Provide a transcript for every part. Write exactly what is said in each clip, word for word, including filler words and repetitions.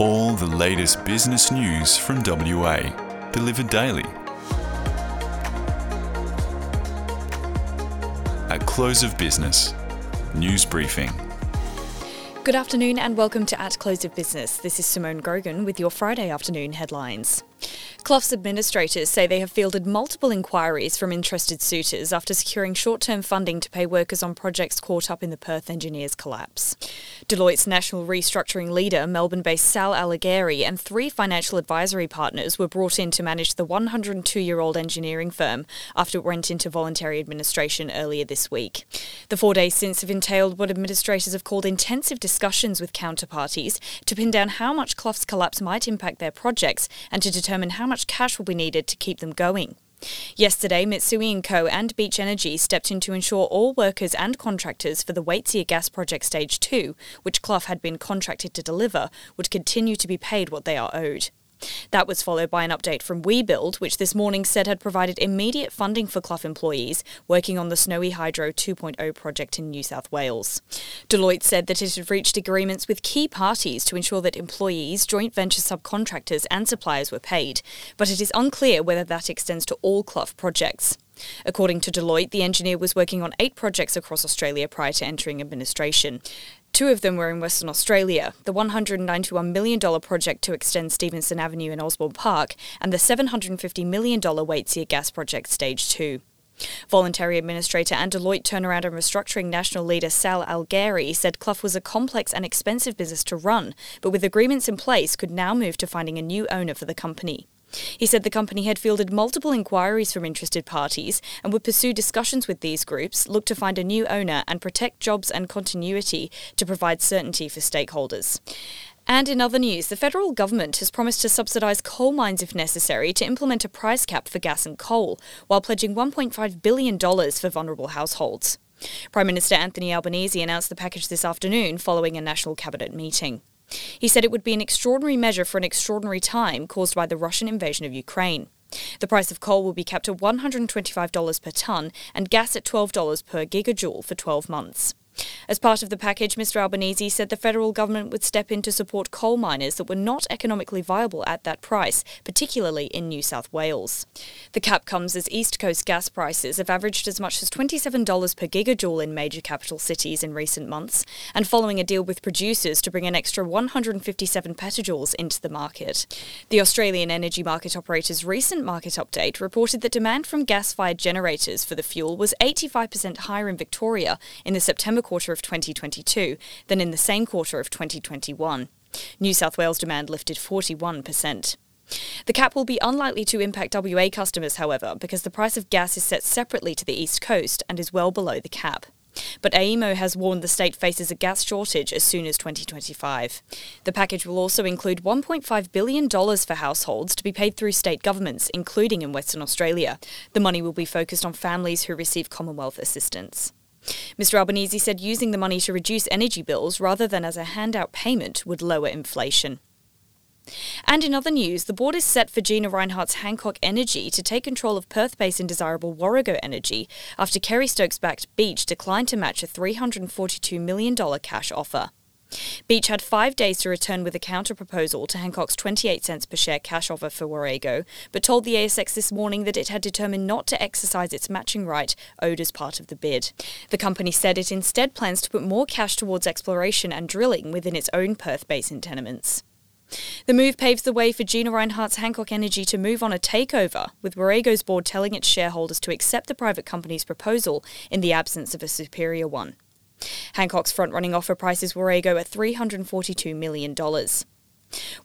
All the latest business news from W A, delivered daily. At Close of Business, News Briefing. Good afternoon and welcome to At Close of Business. This is Simone Grogan with your Friday afternoon headlines. Clough's administrators say they have fielded multiple inquiries from interested suitors after securing short-term funding to pay workers on projects caught up in the Perth engineers' collapse. Deloitte's national restructuring leader, Melbourne-based Sal Alighieri, and three financial advisory partners were brought in to manage the one hundred two-year-old engineering firm after it went into voluntary administration earlier this week. The four days since have entailed what administrators have called intensive discussions with counterparties to pin down how much Clough's collapse might impact their projects and to determine how much much cash will be needed to keep them going. Yesterday, Mitsui and Co and Beach Energy stepped in to ensure all workers and contractors for the Waitsia Gas Project Stage two, which Clough had been contracted to deliver, would continue to be paid what they are owed. That was followed by an update from WeBuild, which this morning said had provided immediate funding for Clough employees working on the Snowy Hydro two point oh project in New South Wales. Deloitte said that it had reached agreements with key parties to ensure that employees, joint venture subcontractors and suppliers were paid, but it is unclear whether that extends to all Clough projects. According to Deloitte, the engineer was working on eight projects across Australia prior to entering administration. Two of them were in Western Australia, the one hundred ninety-one million dollars project to extend Stevenson Avenue in Osborne Park and the seven hundred fifty million dollars Waitsia Gas Project Stage two. Voluntary Administrator and Deloitte turnaround and restructuring national leader Sal Alighieri said Clough was a complex and expensive business to run, but with agreements in place could now move to finding a new owner for the company. He said the company had fielded multiple inquiries from interested parties and would pursue discussions with these groups, look to find a new owner and protect jobs and continuity to provide certainty for stakeholders. And in other news, the federal government has promised to subsidise coal mines if necessary to implement a price cap for gas and coal, while pledging one point five billion dollars for vulnerable households. Prime Minister Anthony Albanese announced the package this afternoon following a national cabinet meeting. He said it would be an extraordinary measure for an extraordinary time caused by the Russian invasion of Ukraine. The price of coal will be capped at one hundred twenty-five dollars per tonne and gas at twelve dollars per gigajoule for twelve months. As part of the package, Mr Albanese said the federal government would step in to support coal miners that were not economically viable at that price, particularly in New South Wales. The cap comes as East Coast gas prices have averaged as much as twenty-seven dollars per gigajoule in major capital cities in recent months, and following a deal with producers to bring an extra one hundred fifty-seven petajoules into the market. The Australian Energy Market Operator's recent market update reported that demand from gas-fired generators for the fuel was eighty-five percent higher in Victoria in the September quarter of twenty twenty-two than in the same quarter of twenty twenty-one. New South Wales demand lifted forty-one percent. The cap will be unlikely to impact W A customers, however, because the price of gas is set separately to the East Coast and is well below the cap. But AEMO has warned the state faces a gas shortage as soon as twenty twenty-five. The package will also include one point five billion dollars for households to be paid through state governments, including in Western Australia. The money will be focused on families who receive Commonwealth assistance. Mr Albanese said using the money to reduce energy bills rather than as a handout payment would lower inflation. And in other news, the board is set for Gina Rinehart's Hancock Energy to take control of Perth-based and desirable Warrego Energy after Kerry Stokes-backed Beach declined to match a three hundred forty-two million dollars cash offer. Beach had five days to return with a counter-proposal to Hancock's twenty-eight cents per share cash offer for Warrego, but told the A S X this morning that it had determined not to exercise its matching right owed as part of the bid. The company said it instead plans to put more cash towards exploration and drilling within its own Perth Basin tenements. The move paves the way for Gina Rinehart's Hancock Energy to move on a takeover, with Warrego's board telling its shareholders to accept the private company's proposal in the absence of a superior one. Hancock's front-running offer prices Warrego at three hundred forty-two million dollars.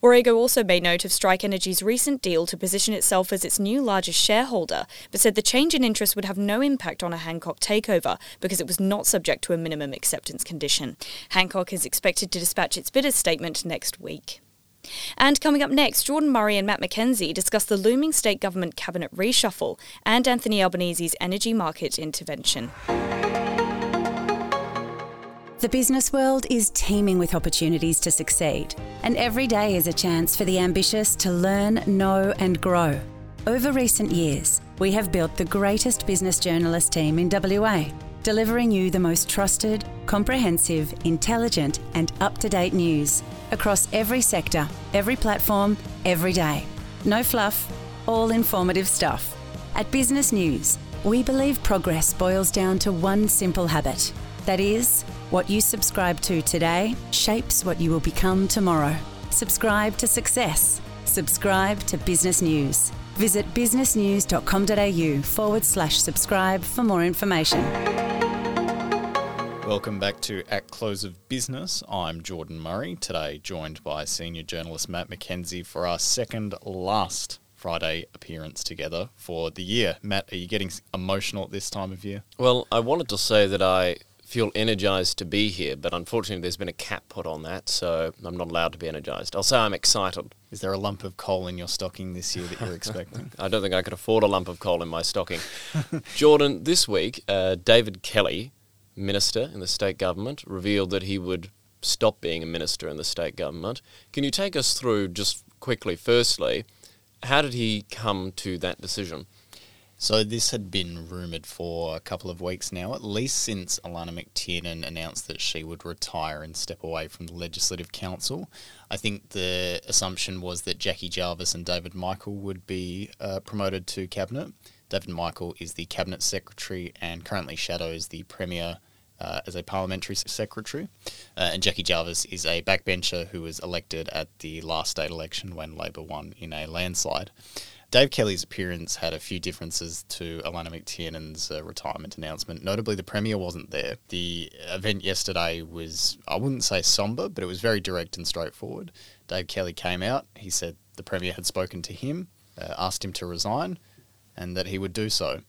Warrego also made note of Strike Energy's recent deal to position itself as its new largest shareholder, but said the change in interest would have no impact on a Hancock takeover because it was not subject to a minimum acceptance condition. Hancock is expected to dispatch its bidder's statement next week. And coming up next, Jordan Murray and Matt McKenzie discuss the looming state government cabinet reshuffle and Anthony Albanese's energy market intervention. The business world is teeming with opportunities to succeed, and every day is a chance for the ambitious to learn, know and grow. Over recent years, we have built the greatest business journalist team in W A, delivering you the most trusted, comprehensive, intelligent and up-to-date news. across every sector, every platform, every day. No fluff, all informative stuff. At Business News, we believe progress boils down to one simple habit. That is, what you subscribe to today shapes what you will become tomorrow. Subscribe to success. Subscribe to Business News. Visit businessnews.com.au forward slash subscribe for more information. Welcome back to At Close of Business. I'm Jordan Murray, today joined by senior journalist Matt McKenzie for our second last Friday appearance together for the year. Matt, are you getting emotional at this time of year? Well, I wanted to say that I feel energised to be here, but unfortunately there's been a cap put on that, so I'm not allowed to be energised. I'll say I'm excited. Is there a lump of coal in your stocking this year that you're expecting? I don't think I could afford a lump of coal in my stocking. Jordan, this week, uh, David Kelly, minister in the state government, revealed that he would stop being a minister in the state government. Can you take us through, just quickly, firstly, how did he come to that decision? So this had been rumoured for a couple of weeks now, at least since Alana McTiernan announced that she would retire and step away from the Legislative Council. I think the assumption was that Jackie Jarvis and David Michael would be uh, promoted to Cabinet. David Michael is the Cabinet Secretary and currently shadows the Premier uh, as a Parliamentary Secretary. Uh, and Jackie Jarvis is a backbencher who was elected at the last state election when Labor won in a landslide. Dave Kelly's appearance had a few differences to Alana McTiernan's uh, retirement announcement. Notably, the Premier wasn't there. The event yesterday was, I wouldn't say sombre, but it was very direct and straightforward. Dave Kelly came out. He said the Premier had spoken to him, uh, asked him to resign, and that he would do so.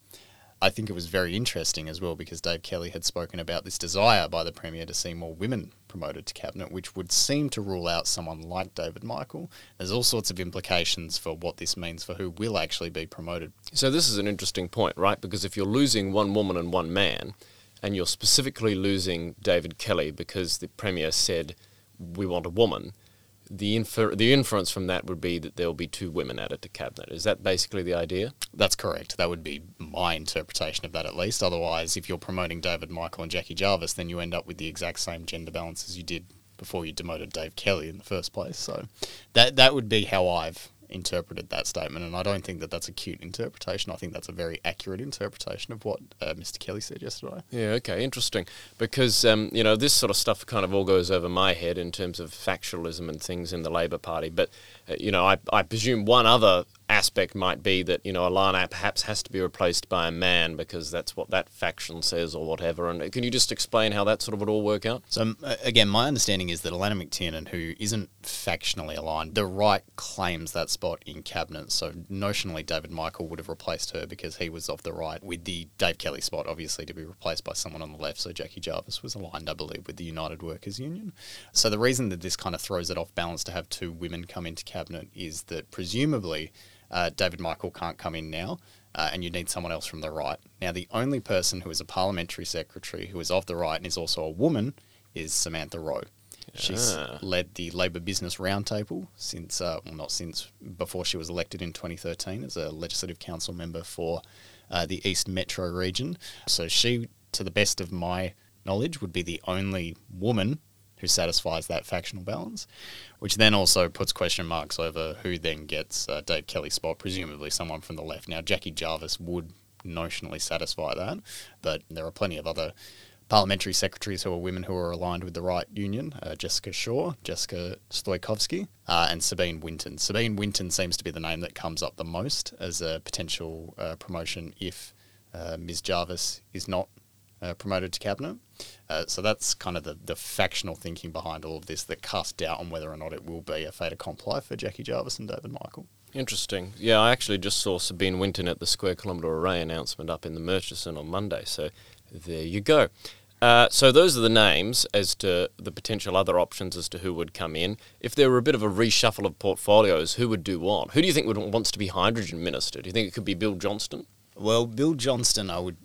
I think it was very interesting as well because Dave Kelly had spoken about this desire by the Premier to see more women promoted to Cabinet, which would seem to rule out someone like David Michael. There's all sorts of implications for what this means for who will actually be promoted. So this is an interesting point, right? Because if you're losing one woman and one man, and you're specifically losing David Kelly because the Premier said, we want a woman, the infer- the inference from that would be that there will be two women added to Cabinet. Is that basically the idea? That's correct. That would be my interpretation of that at least. Otherwise, if you're promoting David Michael and Jackie Jarvis, then you end up with the exact same gender balance as you did before you demoted Dave Kelly in the first place. So that that would be how I've interpreted that statement, and I don't think that that's a cute interpretation. I think that's a very accurate interpretation of what uh, Mister Kelly said yesterday. Yeah, okay, interesting, because, um, you know, this sort of stuff kind of all goes over my head in terms of factionalism and things in the Labor Party, but, uh, you know, I, I presume one other aspect might be that, you know, Alana perhaps has to be replaced by a man because that's what that faction says or whatever. And can you just explain how that sort of would all work out? So, again, my understanding is that Alana McTiernan, who isn't factionally aligned, the right claims that spot in Cabinet. So, notionally, David Michael would have replaced her because he was of the right, with the Dave Kelly spot, obviously, to be replaced by someone on the left. So, Jackie Jarvis was aligned, I believe, with the United Workers Union. So, the reason that this kind of throws it off balance to have two women come into Cabinet is that, presumably, Uh, David Michael can't come in now, uh, and you need someone else from the right. Now, the only person who is a Parliamentary Secretary who is of the right and is also a woman is Samantha Rowe. Yeah. She's led the Labor Business Roundtable since, uh, well, not since, before she was elected in twenty thirteen as a Legislative Council member for uh, the East Metro region. So she, to the best of my knowledge, would be the only woman who satisfies that factional balance, which then also puts question marks over who then gets uh, Dave Kelly's spot, presumably someone from the left. Now, Jackie Jarvis would notionally satisfy that, but there are plenty of other Parliamentary Secretaries who are women who are aligned with the right union, uh, Jessica Shaw, Jessica Stoykowski, uh, and Sabine Winton. Sabine Winton seems to be the name that comes up the most as a potential uh, promotion if uh, Miz Jarvis is not Uh, promoted to Cabinet. Uh, so that's kind of the, the factional thinking behind all of this that casts doubt on whether or not it will be a fait accompli for Jackie Jarvis and David Michael. Interesting. Yeah, I actually just saw Sabine Winton at the Square Kilometre Array announcement up in the Murchison on Monday, so there you go. Uh, so those are the names as to the potential other options as to who would come in. If there were a bit of a reshuffle of portfolios, who would do what? Who do you think would wants to be hydrogen minister? Do you think it could be Bill Johnston? Well, Bill Johnston, I would...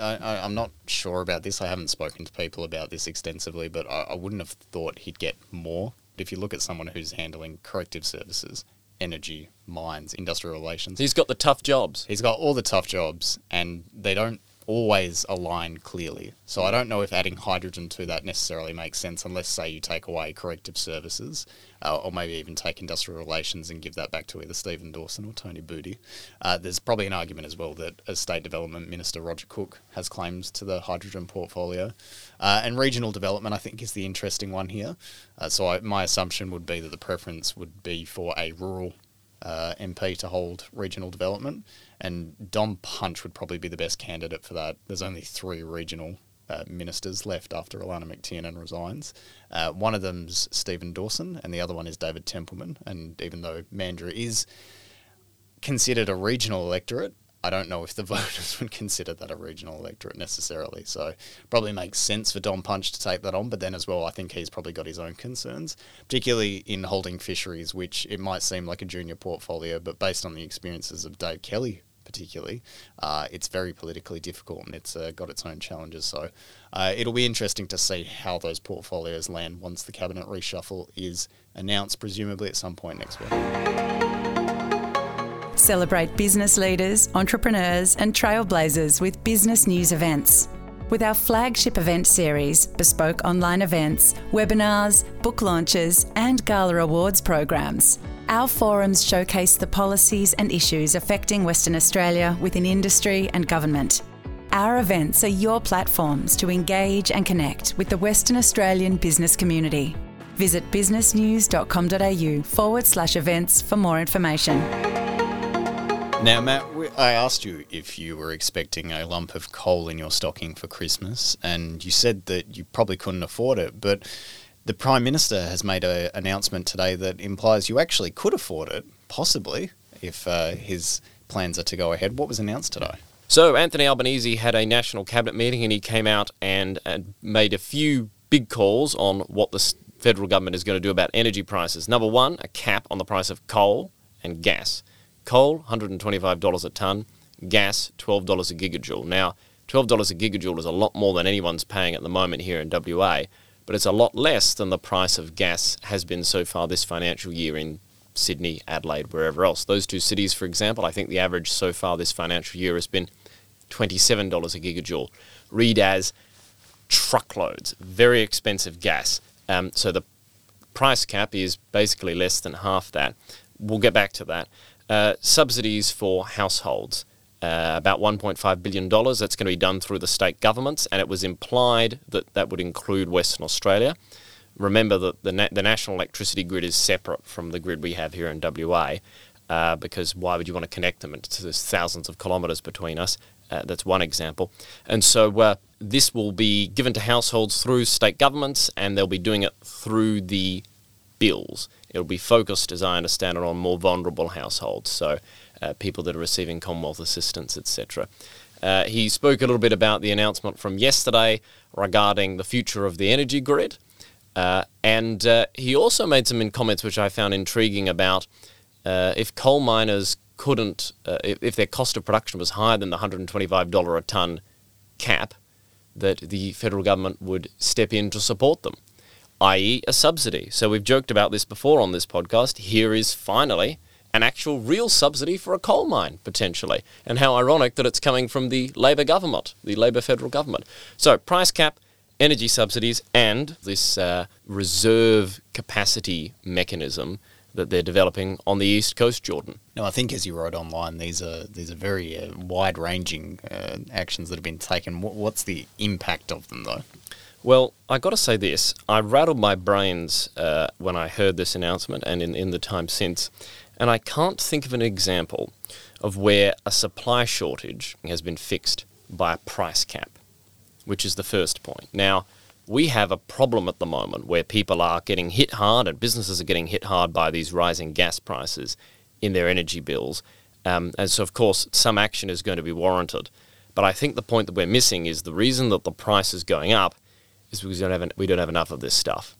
I, I'm not sure about this. I haven't spoken to people about this extensively, but I, I wouldn't have thought he'd get more. If you look at someone who's handling corrective services, energy, mines, industrial relations... He's got the tough jobs. He's got all the tough jobs, and they don't always align clearly. So I don't know if adding hydrogen to that necessarily makes sense unless, say, you take away corrective services uh, or maybe even take industrial relations and give that back to either Stephen Dawson or Tony Buti. Uh, there's probably an argument as well that as State Development Minister Roger Cook has claims to the hydrogen portfolio. Uh, and regional development, I think, is the interesting one here. Uh, so I, my assumption would be that the preference would be for a rural uh, M P to hold regional development. And Don Punch would probably be the best candidate for that. There's only three regional uh, ministers left after Alana McTiernan resigns. Uh, one of them's Stephen Dawson and the other one is David Templeman. And even though Mandurah is considered a regional electorate, I don't know if the voters would consider that a regional electorate necessarily. So probably makes sense for Don Punch to take that on. But then as well, I think he's probably got his own concerns, particularly in holding fisheries, which it might seem like a junior portfolio, but based on the experiences of Dave Kelly, particularly, uh, it's very politically difficult and it's uh, got its own challenges. So uh, it'll be interesting to see how those portfolios land once the cabinet reshuffle is announced, presumably at some point next week. Celebrate business leaders, entrepreneurs and trailblazers with business news events. With our flagship event series, bespoke online events, webinars, book launches and gala awards programs, our forums showcase the policies and issues affecting Western Australia within industry and government. Our events are your platforms to engage and connect with the Western Australian business community. Visit businessnews.com.au forward slash events for more information. Now, Matt, I asked you if you were expecting a lump of coal in your stocking for Christmas, and you said that you probably couldn't afford it, but the Prime Minister has made an announcement today that implies you actually could afford it, possibly, if uh, his plans are to go ahead. What was announced today? So Anthony Albanese had a national cabinet meeting and he came out and, and made a few big calls on what the federal government is going to do about energy prices. Number one, a cap on the price of coal and gas. Coal, one hundred twenty-five dollars a tonne. Gas, twelve dollars a gigajoule. Now, twelve dollars a gigajoule is a lot more than anyone's paying at the moment here in W A, but it's a lot less than the price of gas has been so far this financial year in Sydney, Adelaide, wherever else. Those two cities, for example, I think the average so far this financial year has been twenty-seven dollars a gigajoule. Read as truckloads, very expensive gas. Um, so the price cap is basically less than half that. We'll get back to that. Uh, subsidies for households, uh, about one point five billion dollars. That's going to be done through the state governments, and it was implied that that would include Western Australia. Remember that the, na- the national electricity grid is separate from the grid we have here in W A, uh, because why would you want to connect them? There's thousands of kilometres between us. Uh, that's one example. And so uh, this will be given to households through state governments, and they'll be doing it through the bills. It'll be focused, as I understand it, on more vulnerable households, so uh, people that are receiving Commonwealth assistance, et cetera. Uh, he spoke a little bit about the announcement from yesterday regarding the future of the energy grid, uh, and uh, he also made some comments which I found intriguing about uh, if coal miners couldn't, uh, if, if their cost of production was higher than the one hundred twenty-five dollars a tonne cap, that the federal government would step in to support them, that is a subsidy. So we've joked about this before on this podcast. Here is finally an actual real subsidy for a coal mine, potentially. And how ironic that it's coming from the Labor government, the Labor federal government. So price cap, energy subsidies, and this uh, reserve capacity mechanism that they're developing on the East Coast, Jordan. No, I think as you wrote online, these are these are very uh, wide-ranging uh, actions that have been taken. What's the impact of them, though? Well, I got to say this. I rattled my brains uh, when I heard this announcement and in, in the time since, and I can't think of an example of where a supply shortage has been fixed by a price cap, which is the first point. Now, we have a problem at the moment where people are getting hit hard and businesses are getting hit hard by these rising gas prices in their energy bills. Um, and so, of course, some action is going to be warranted. But I think the point that we're missing is the reason that the price is going up is because we don't, have, we don't have enough of this stuff,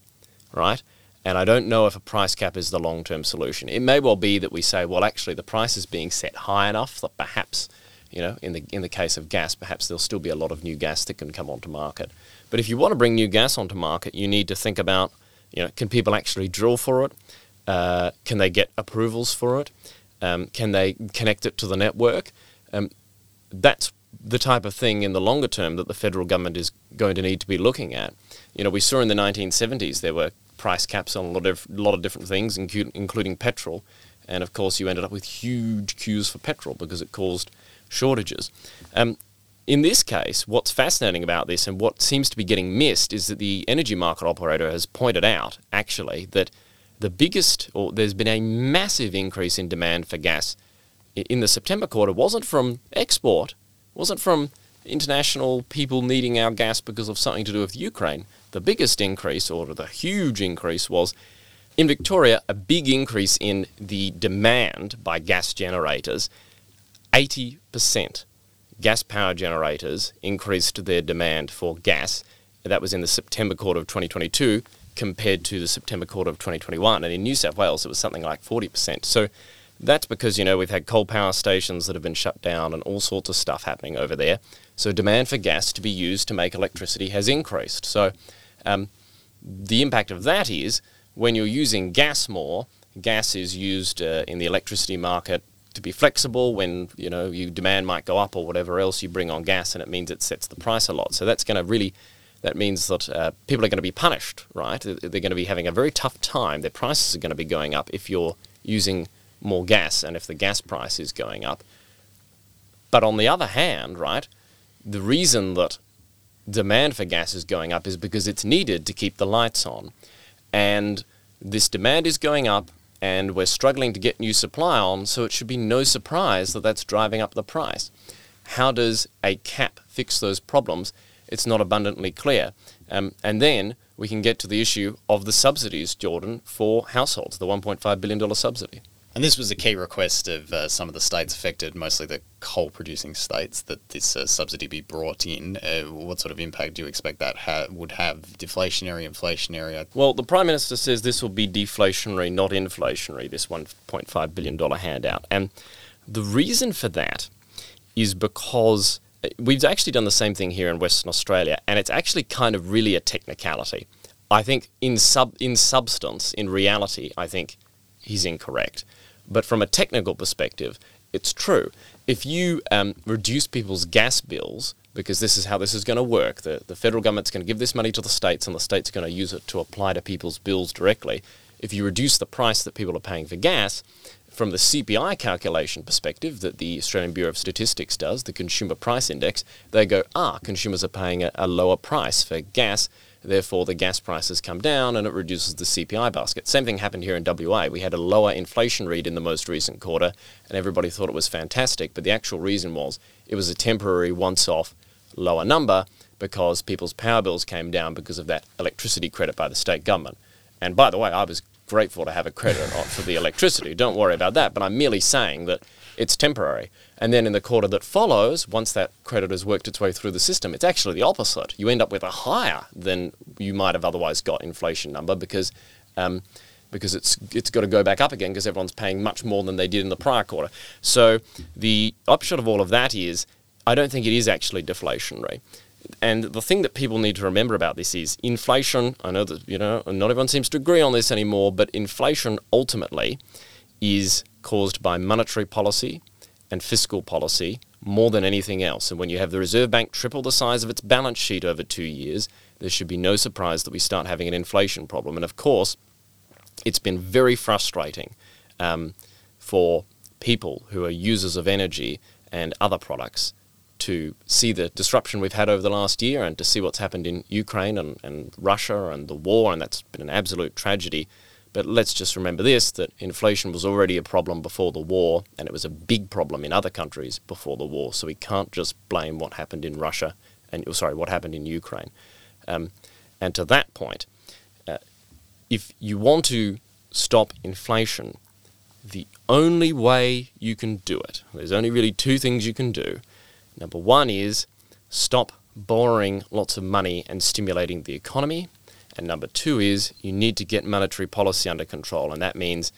right? And I don't know if a price cap is the long-term solution. It may well be that we say, well, actually, the price is being set high enough that perhaps, you know, in the in the case of gas, perhaps there'll still be a lot of new gas that can come onto market. But if you want to bring new gas onto market, you need to think about, you know, can people actually drill for it? Uh, can they get approvals for it? Um, can they connect it to the network? Um, that's the type of thing in the longer term that the federal government is going to need to be looking at. You know, we saw in the nineteen seventies there were price caps on a lot of, lot of different things, including petrol. And, of course, you ended up with huge queues for petrol because it caused shortages. Um, in this case, what's fascinating about this and what seems to be getting missed is that the energy market operator has pointed out, actually, that the biggest, or there's been a massive increase in demand for gas in the September quarter wasn't from export, wasn't from international people needing our gas because of something to do with Ukraine. The biggest increase, or the huge increase, was in Victoria, a big increase in the demand by gas generators. eighty percent gas power generators increased their demand for gas. That was in the September quarter of twenty twenty-two compared to the September quarter of twenty twenty-one. And in New South Wales, it was something like forty percent. So that's because, you know, we've had coal power stations that have been shut down and all sorts of stuff happening over there. So demand for gas to be used to make electricity has increased. So um, the impact of that is, when you're using gas more, gas is used uh, in the electricity market to be flexible when, you know, your demand might go up or whatever else you bring on gas, and it means it sets the price a lot. So that's going to really, that means that uh, people are going to be punished, right? They're going to be having a very tough time. Their prices are going to be going up if you're using more gas and if the gas price is going up. But on the other hand, right, the reason that demand for gas is going up is because it's needed to keep the lights on. And this demand is going up and we're struggling to get new supply on, so it should be no surprise that that's driving up the price. How does a cap fix those problems? It's not abundantly clear. Um, and then we can get to the issue of the subsidies, Jordan, for households, the one point five billion dollars subsidy. And this was a key request of uh, some of the states affected, mostly the coal-producing states, that this uh, subsidy be brought in. Uh, what sort of impact do you expect that ha- would have? Deflationary, inflationary? Well, the Prime Minister says this will be deflationary, not inflationary, this one point five billion dollars handout. And the reason for that is because we've actually done the same thing here in Western Australia, and it's actually kind of really a technicality. I think in sub in substance, in reality, I think he's incorrect. But from a technical perspective, it's true. If you um, reduce people's gas bills, because this is how this is going to work, the, the federal government's going to give this money to the states and the states are going to use it to apply to people's bills directly. If you reduce the price that people are paying for gas, from the C P I calculation perspective that the Australian Bureau of Statistics does, the Consumer Price Index, they go, ah, consumers are paying a, a lower price for gas, therefore the gas prices come down and it reduces the C P I basket. Same thing happened here in W A. We had a lower inflation read in the most recent quarter and everybody thought it was fantastic, but the actual reason was it was a temporary once-off lower number because people's power bills came down because of that electricity credit by the state government. And by the way, I was grateful to have a credit for the electricity. Don't worry about that, but I'm merely saying that it's temporary. And then in the quarter that follows, once that credit has worked its way through the system, it's actually the opposite. You end up with a higher than you might have otherwise got inflation number because um, because it's it's got to go back up again because everyone's paying much more than they did in the prior quarter. So the upshot of all of that is I don't think it is actually deflationary. And the thing that people need to remember about this is inflation, I know that, you know, not everyone seems to agree on this anymore, but inflation ultimately is caused by monetary policy and fiscal policy more than anything else. And when you have the Reserve Bank triple the size of its balance sheet over two years, there should be no surprise that we start having an inflation problem. And of course, it's been very frustrating um, for people who are users of energy and other products to see the disruption we've had over the last year and to see what's happened in Ukraine and, and Russia and the war, and that's been an absolute tragedy. But let's just remember this, that inflation was already a problem before the war, and it was a big problem in other countries before the war. So we can't just blame what happened in Russia and sorry, what happened in Ukraine. Um, and to that point, uh, if you want to stop inflation, the only way you can do it, there's only really two things you can do. Number one is stop borrowing lots of money and stimulating the economy. And number two is you need to get monetary policy under control. And that means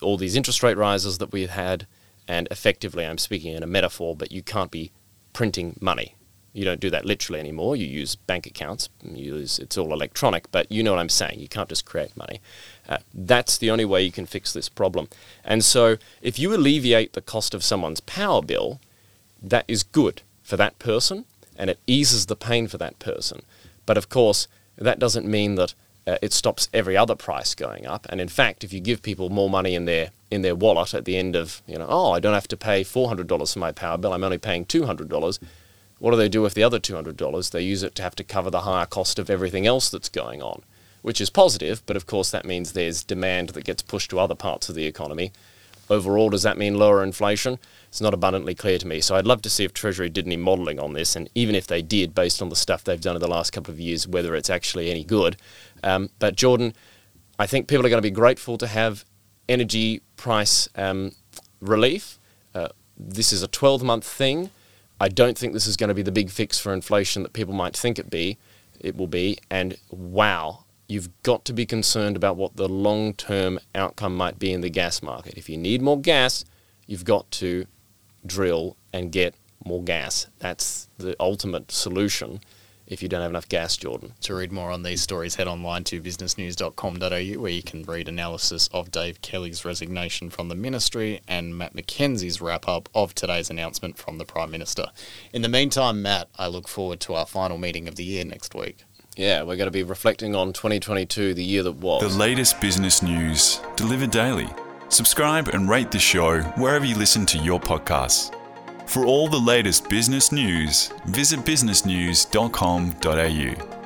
all these interest rate rises that we've had, and effectively, I'm speaking in a metaphor, but you can't be printing money. You don't do that literally anymore. You use bank accounts. You use, it's all electronic, but you know what I'm saying. You can't just create money. Uh, that's the only way you can fix this problem. And so if you alleviate the cost of someone's power bill, that is good. for that person, and it eases the pain for that person. But of course, that doesn't mean that uh, it stops every other price going up. And in fact, if you give people more money in their in their wallet at the end of, you know, oh, I don't have to pay four hundred dollars for my power bill, I'm only paying two hundred dollars, what do they do with the other two hundred dollars? They use it to have to cover the higher cost of everything else that's going on, which is positive, but of course that means there's demand that gets pushed to other parts of the economy. Overall, does that mean lower inflation? It's not abundantly clear to me. So I'd love to see if Treasury did any modelling on this, and even if they did, based on the stuff they've done in the last couple of years, whether it's actually any good. Um, but Jordan, I think people are going to be grateful to have energy price um, relief. Uh, this is a twelve-month thing. I don't think this is going to be the big fix for inflation that people might think it be. It will be. And wow, you've got to be concerned about what the long-term outcome might be in the gas market. If you need more gas, you've got to drill and get more gas. That's the ultimate solution if you don't have enough gas, Jordan. To read more on these stories, head online to business news dot com dot a u, where you can read analysis of Dave Kelly's resignation from the ministry and Matt McKenzie's wrap-up of today's announcement from the Prime Minister. In the meantime, Matt, I look forward to our final meeting of the year next week. Yeah, we're going to be reflecting on twenty twenty-two, the year that was. The latest business news, delivered daily. Subscribe and rate the show wherever you listen to your podcasts. For all the latest business news, visit business news dot com dot a u.